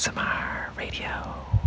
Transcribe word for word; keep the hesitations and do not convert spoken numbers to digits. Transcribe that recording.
A S M R Radio.